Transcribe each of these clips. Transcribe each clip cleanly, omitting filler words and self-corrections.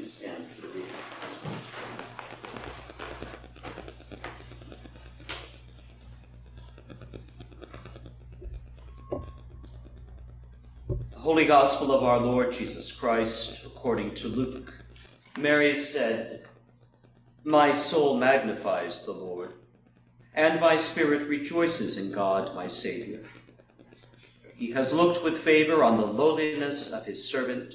Please stand for the reading of this one. Holy Gospel of our Lord Jesus Christ, according to Luke. Mary said, "My soul magnifies the Lord, and my spirit rejoices in God my Savior. He has looked with favor on the lowliness of his servant.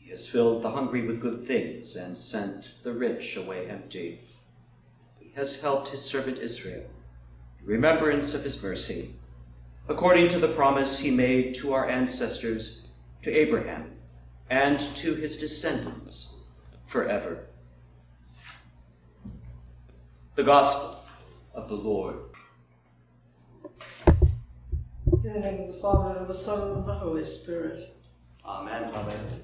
He has filled the hungry with good things and sent the rich away empty. He has helped his servant Israel in remembrance of his mercy, according to the promise he made to our ancestors, to Abraham, and to his descendants forever." The Gospel of the Lord. In the name of the Father, and of the Son, and of the Holy Spirit. Amen. Amen.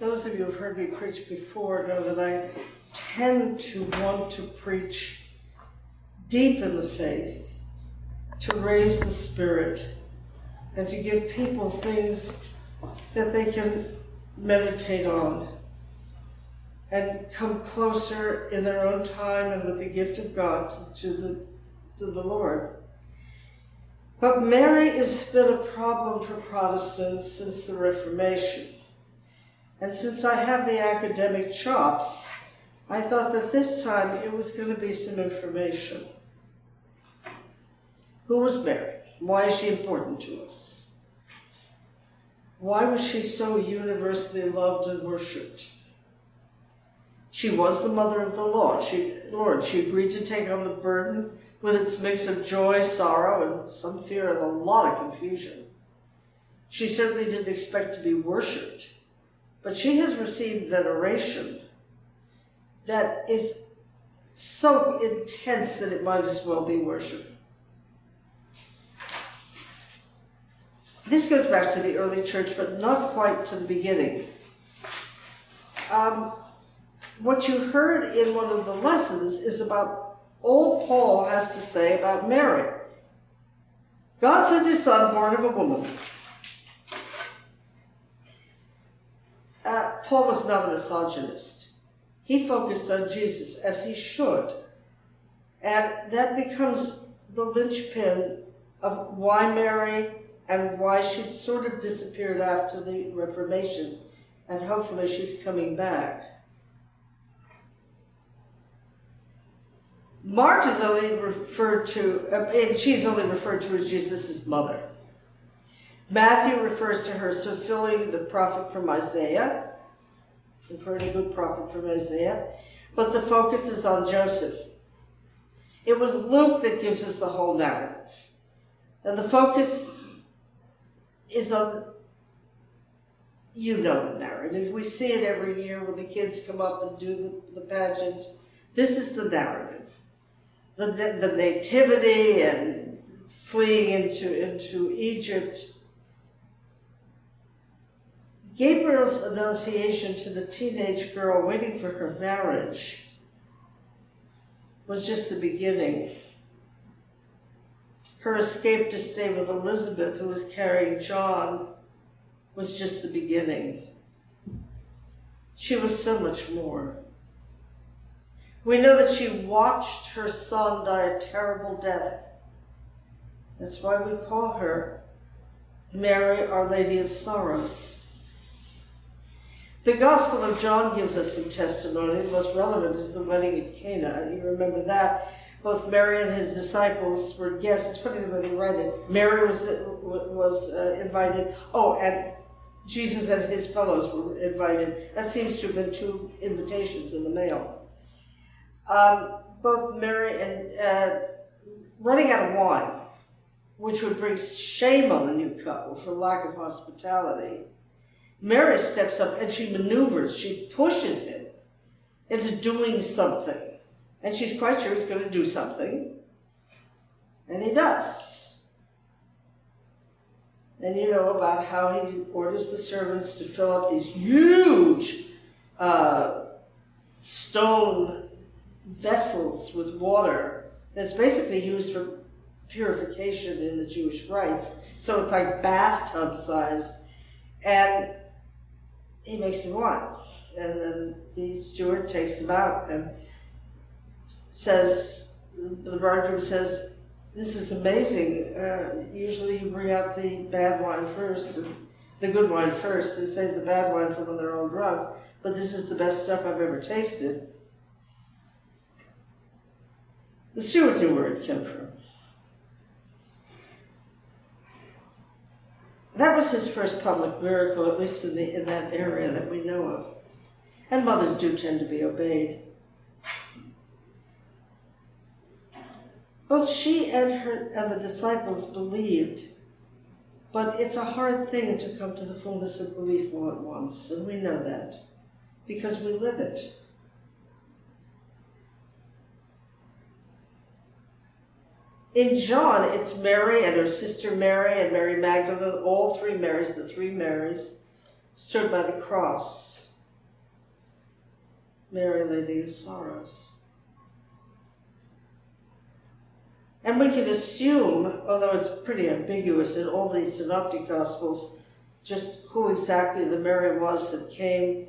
Those of you who have heard me preach before know that I tend to want to preach deep in the faith, to raise the spirit, and to give people things that they can meditate on and come closer in their own time and with the gift of God to the Lord. But Mary has been a problem for Protestants since the Reformation. And since I have the academic chops, I thought that this time it was going to be some information. Who was Mary? Why is she important to us? Why was she so universally loved and worshipped? She was the mother of the Lord. She agreed to take on the burden with its mix of joy, sorrow, and some fear, and a lot of confusion. She certainly didn't expect to be worshipped, but she has received veneration that is so intense that it might as well be worshipped. This goes back to the early church, but not quite to the beginning. What you heard in one of the lessons is about all Paul has to say about Mary. God sent his son, born of a woman. Paul was not a misogynist. He focused on Jesus, as he should. And that becomes the linchpin of why Mary, and why she'd sort of disappeared after the Reformation, and hopefully she's coming back. Mark is only referred to, and she's only referred to as Jesus' mother. Matthew refers to her as fulfilling the prophet from Isaiah. We've heard a good prophet from Isaiah, but the focus is on Joseph. It was Luke that gives us the whole narrative, and the focus is on, you know, the narrative. We see it every year when the kids come up and do the pageant. This is the narrative. The nativity and fleeing into Egypt. Gabriel's annunciation to the teenage girl waiting for her marriage was just the beginning. Her escape to stay with Elizabeth, who was carrying John, was just the beginning. She was so much more. We know that she watched her son die a terrible death. That's why we call her Mary, Our Lady of Sorrows. The Gospel of John gives us some testimony. The most relevant is the wedding at Cana. You remember that. Both Mary and his disciples were guests. It's funny the way they write it. Mary was invited. Oh, and Jesus and his fellows were invited. That seems to have been two invitations in the mail. Both Mary and running out of wine, which would bring shame on the new couple for lack of hospitality. Mary steps up and she maneuvers. She pushes him into doing something and she's quite sure he's going to do something, and he does. And you know about how he orders the servants to fill up these huge stone vessels with water that's basically used for purification in the Jewish rites. So it's like bathtub size. And he makes them wine. And then the steward takes them out and says, the bridegroom says, this is amazing. Usually you bring out the bad wine first, and the good wine first, and save the bad wine for when they're all drunk. But this is the best stuff I've ever tasted. The steward knew where it came from. That was his first public miracle, at least in that area that we know of. And mothers do tend to be obeyed. Both she and the disciples believed, but it's a hard thing to come to the fullness of belief all at once, and we know that, because we live it. In John, it's Mary and her sister Mary and Mary Magdalene, all three Marys, the three Marys, stood by the cross. Mary, Lady of Sorrows. And we can assume, although it's pretty ambiguous in all these synoptic gospels, just who exactly the Mary was that came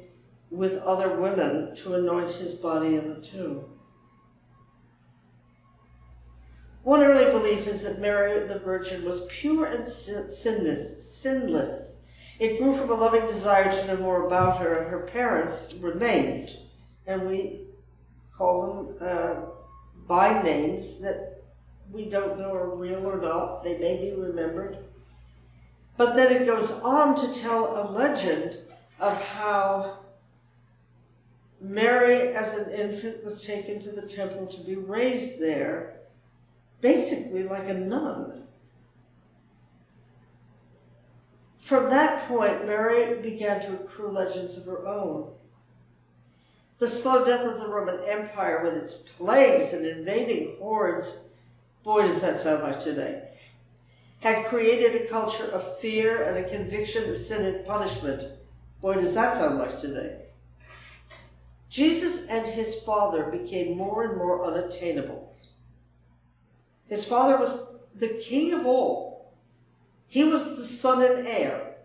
with other women to anoint his body in the tomb. One early belief is that Mary the Virgin was pure and sinless. It grew from a loving desire to know more about her, and her parents were named, and we call them by names that we don't know are real or not. They may be remembered. But then it goes on to tell a legend of how Mary, as an infant, was taken to the temple to be raised there, basically like a nun. From that point, Mary began to accrue legends of her own. The slow death of the Roman Empire with its plagues and invading hordes, boy does that sound like today, had created a culture of fear and a conviction of sin and punishment. Boy does that sound like today. Jesus and his father became more and more unattainable. His father was the king of all. He was the son and heir.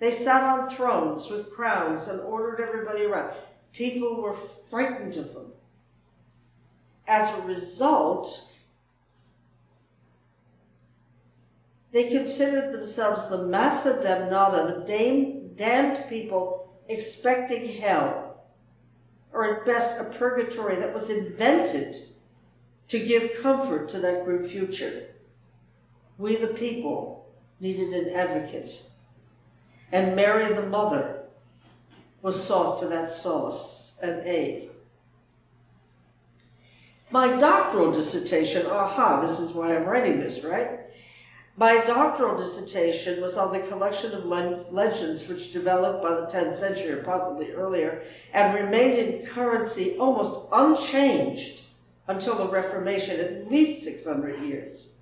They sat on thrones with crowns and ordered everybody around. People were frightened of them. As a result, they considered themselves the massa damnata, the damned people expecting hell, or at best a purgatory that was invented to give comfort to that grim future. We the people needed an advocate, and Mary the mother was sought for that solace and aid. My doctoral dissertation, this is why I'm writing this, right? My doctoral dissertation was on the collection of legends which developed by the 10th century, or possibly earlier, and remained in currency almost unchanged until the Reformation, at least 600 years.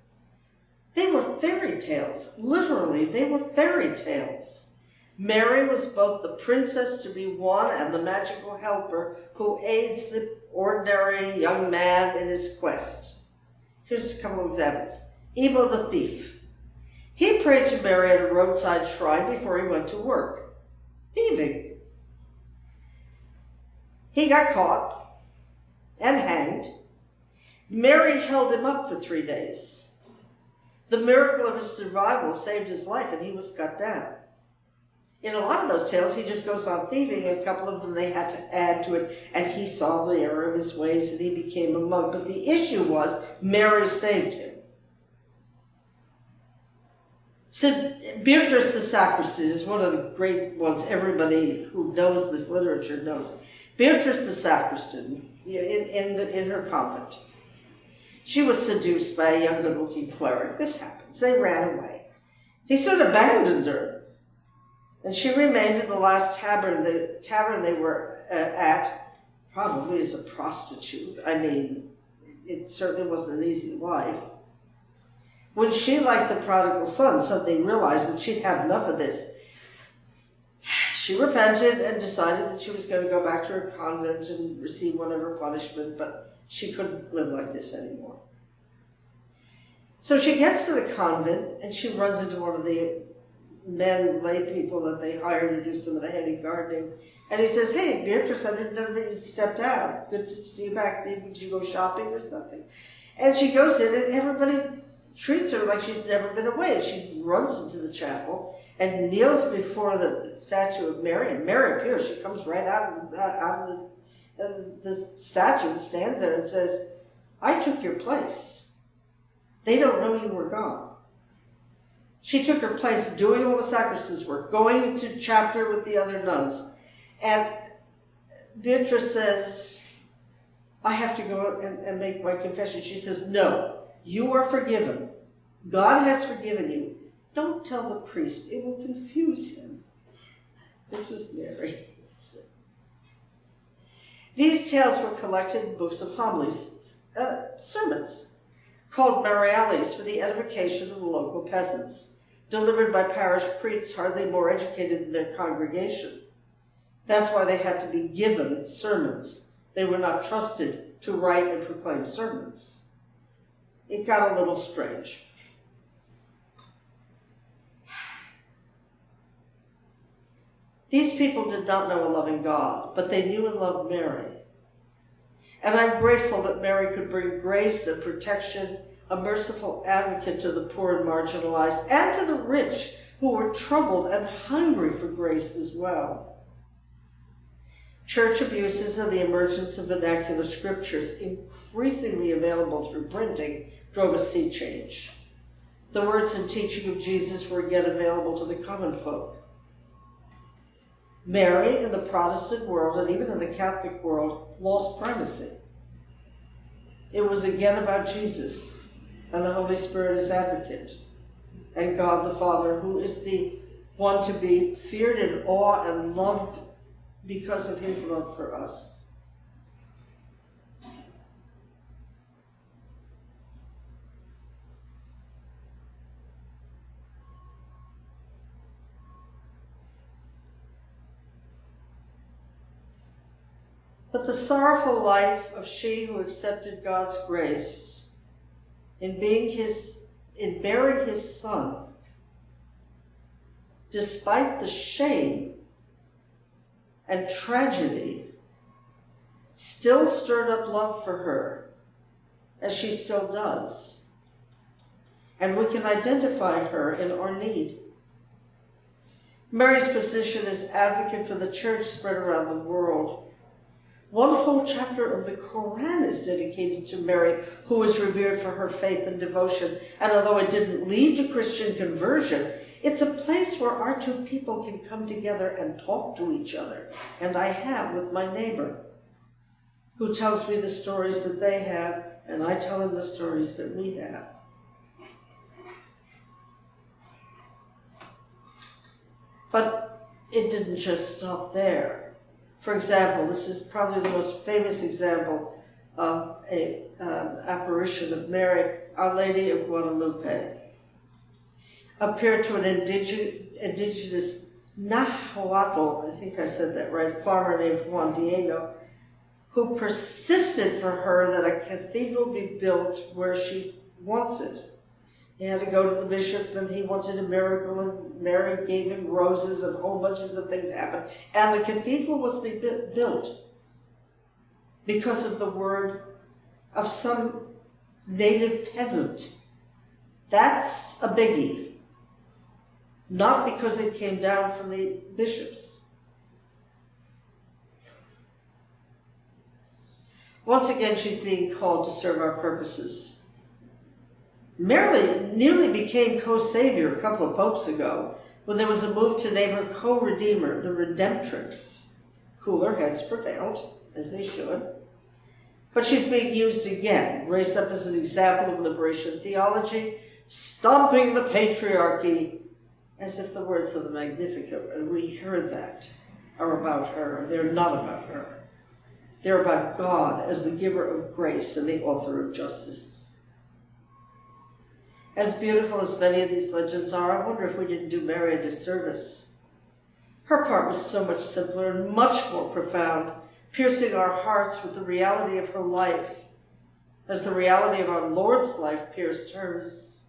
They were fairy tales. Literally, they were fairy tales. Mary was both the princess to be won and the magical helper who aids the ordinary young man in his quest. Here's a couple of examples. Ebo the thief. He prayed to Mary at a roadside shrine before he went to work, thieving. He got caught and hanged. Mary held him up for 3 days. The miracle of his survival saved his life, and he was cut down. In a lot of those tales, he just goes on thieving, and a couple of them they had to add to it, and he saw the error of his ways, and he became a monk. But the issue was, Mary saved him. So Beatrice the Sacristan is one of the great ones. Everybody who knows this literature knows. Beatrice the Sacristan, in her convent, she was seduced by a young, good-looking cleric. This happens. They ran away. He soon abandoned her, and she remained in the last tavern they were at, probably is a prostitute. I mean, it certainly wasn't an easy life. When she, like the prodigal son, suddenly realized that she'd had enough of this, she repented and decided that she was going to go back to her convent and receive whatever punishment, but she couldn't live like this anymore. So she gets to the convent and she runs into one of the men, lay people that they hire to do some of the heavy gardening. And he says, "Hey, Beatrice, I didn't know that you'd stepped out. Good to see you back. Did you go shopping or something?" And she goes in and everybody treats her like she's never been away. She runs into the chapel and kneels before the statue of Mary. And Mary appears. She comes right out of the statue and stands there and says, "I took your place. They don't know you were gone." She took her place doing all the sacristans' work, going to chapter with the other nuns. And Beatrice says, "I have to go and make my confession." She says, "No, you are forgiven. God has forgiven you. Don't tell the priest. It will confuse him." This was Mary. These tales were collected in books of homilies, sermons, called Mariales, for the edification of the local peasants, delivered by parish priests hardly more educated than their congregation. That's why they had to be given sermons. They were not trusted to write and proclaim sermons. It got a little strange. These people did not know a loving God, but they knew and loved Mary. And I'm grateful that Mary could bring grace and protection, a merciful advocate to the poor and marginalized, and to the rich who were troubled and hungry for grace as well. Church abuses and the emergence of vernacular scriptures, increasingly available through printing, drove a sea change. The words and teaching of Jesus were again available to the common folk. Mary, in the Protestant world and even in the Catholic world, lost primacy. It was again about Jesus and the Holy Spirit as advocate, and God the Father, who is the one to be feared and awed and loved because of his love for us. But the sorrowful life of she who accepted God's grace in bearing his son, despite the shame and tragedy, still stirred up love for her, as she still does. And we can identify her in our need. Mary's position as advocate for the church spread around the world. One whole chapter of the Quran is dedicated to Mary, who was revered for her faith and devotion. And although it didn't lead to Christian conversion, it's a place where our two people can come together and talk to each other. And I have with my neighbor, who tells me the stories that they have, and I tell him the stories that we have. But it didn't just stop there. For example, this is probably the most famous example of an apparition of Mary. Our Lady of Guadalupe appeared to an indigenous Nahuatl, I think I said that right, farmer named Juan Diego, who persisted for her that a cathedral be built where she wants it. He had to go to the bishop and he wanted a miracle, and Mary gave him roses and whole bunches of things happened. And the cathedral was to be built because of the word of some native peasant. That's a biggie. Not because it came down from the bishops. Once again, she's being called to serve our purposes. Mary nearly became co-savior a couple of popes ago when there was a move to name her co-redeemer, the Redemptrix. Cooler heads prevailed, as they should. But she's being used again, raised up as an example of liberation theology, stomping the patriarchy, as if the words of the Magnificat, and we heard that, are about her. They're not about her. They're about God as the giver of grace and the author of justice. As beautiful as many of these legends are, I wonder if we didn't do Mary a disservice. Her part was so much simpler and much more profound, piercing our hearts with the reality of her life, as the reality of our Lord's life pierced hers.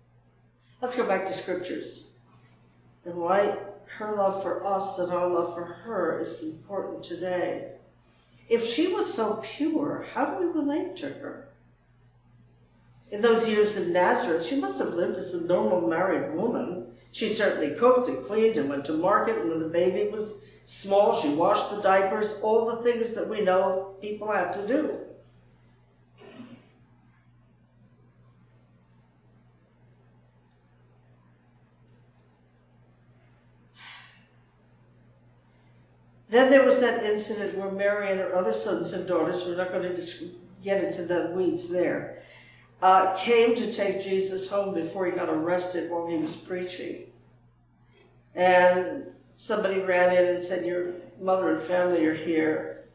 Let's go back to scriptures and why her love for us and our love for her is important today. If she was so pure, how do we relate to her? In those years in Nazareth, she must have lived as a normal married woman. She certainly cooked and cleaned and went to market, and when the baby was small, she washed the diapers, all the things that we know people have to do. Then there was that incident where Mary and her other sons and daughters, we're not going to get into the weeds there, came to take Jesus home before he got arrested while he was preaching. And somebody ran in and said, your mother and family are here,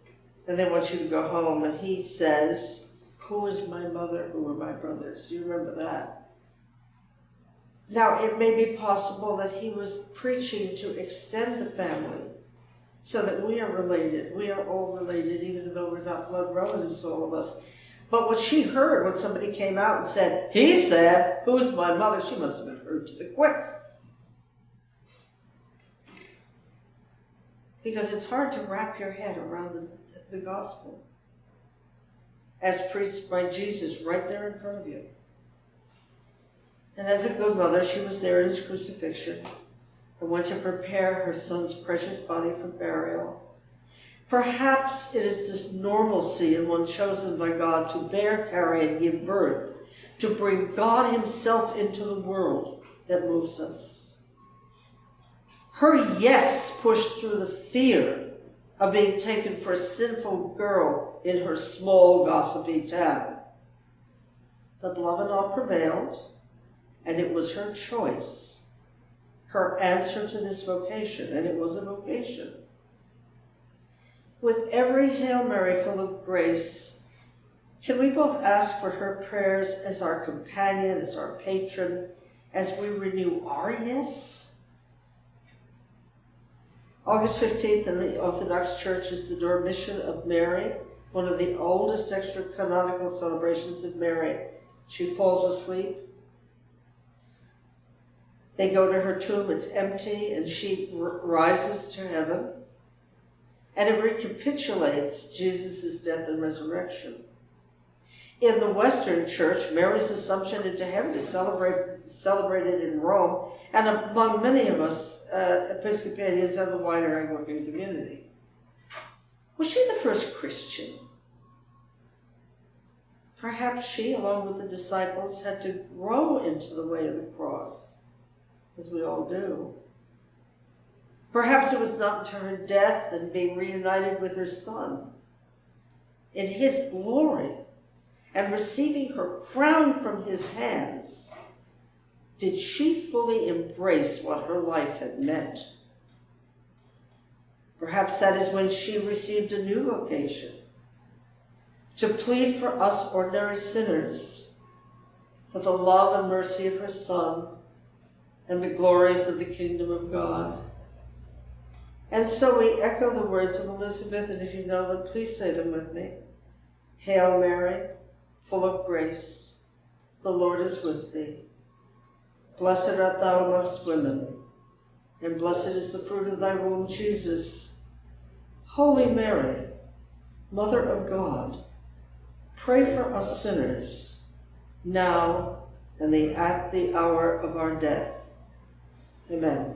and they want you to go home. And he says, who is my mother? Who are my brothers? You remember that. Now, it may be possible that he was preaching to extend the family, so that we are related. We are all related, even though we're not blood relatives, all of us. But what she heard when somebody came out and said, he said, who's my mother? She must have been hurt to the quick. Because it's hard to wrap your head around the gospel, as preached by Jesus right there in front of you. And as a good mother, she was there at his crucifixion. I want to prepare her son's precious body for burial. Perhaps it is this normalcy in one chosen by God to bear, carry, and give birth, to bring God himself into the world, that moves us. Her yes pushed through the fear of being taken for a sinful girl in her small, gossipy town. But love and all prevailed, and it was her choice, her answer to this vocation, and it was a vocation. With every Hail Mary full of grace, can we both ask for her prayers as our companion, as our patron, as we renew our yes? August 15th in the Orthodox Church is the Dormition of Mary, one of the oldest extra-canonical celebrations of Mary. She falls asleep. They go to her tomb, it's empty, and she rises to heaven. And it recapitulates Jesus' death and resurrection. In the Western Church, Mary's Assumption into heaven is celebrated in Rome, and among many of us, Episcopalians and the wider Anglican community. Was she the first Christian? Perhaps she, along with the disciples, had to grow into the way of the cross, as we all do. Perhaps it was not until her death and being reunited with her son in his glory and receiving her crown from his hands did she fully embrace what her life had meant. Perhaps that is when she received a new vocation to plead for us ordinary sinners, for the love and mercy of her son and the glories of the kingdom of God. And so we echo the words of Elizabeth, and if you know them, please say them with me. Hail Mary, full of grace, the Lord is with thee. Blessed art thou amongst women, and blessed is the fruit of thy womb, Jesus. Holy Mary, Mother of God, pray for us sinners, now and at the hour of our death. Amen.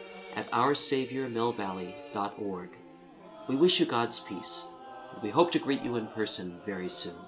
at OurSaviorMillValley.org. We wish you God's peace. We hope to greet you in person very soon.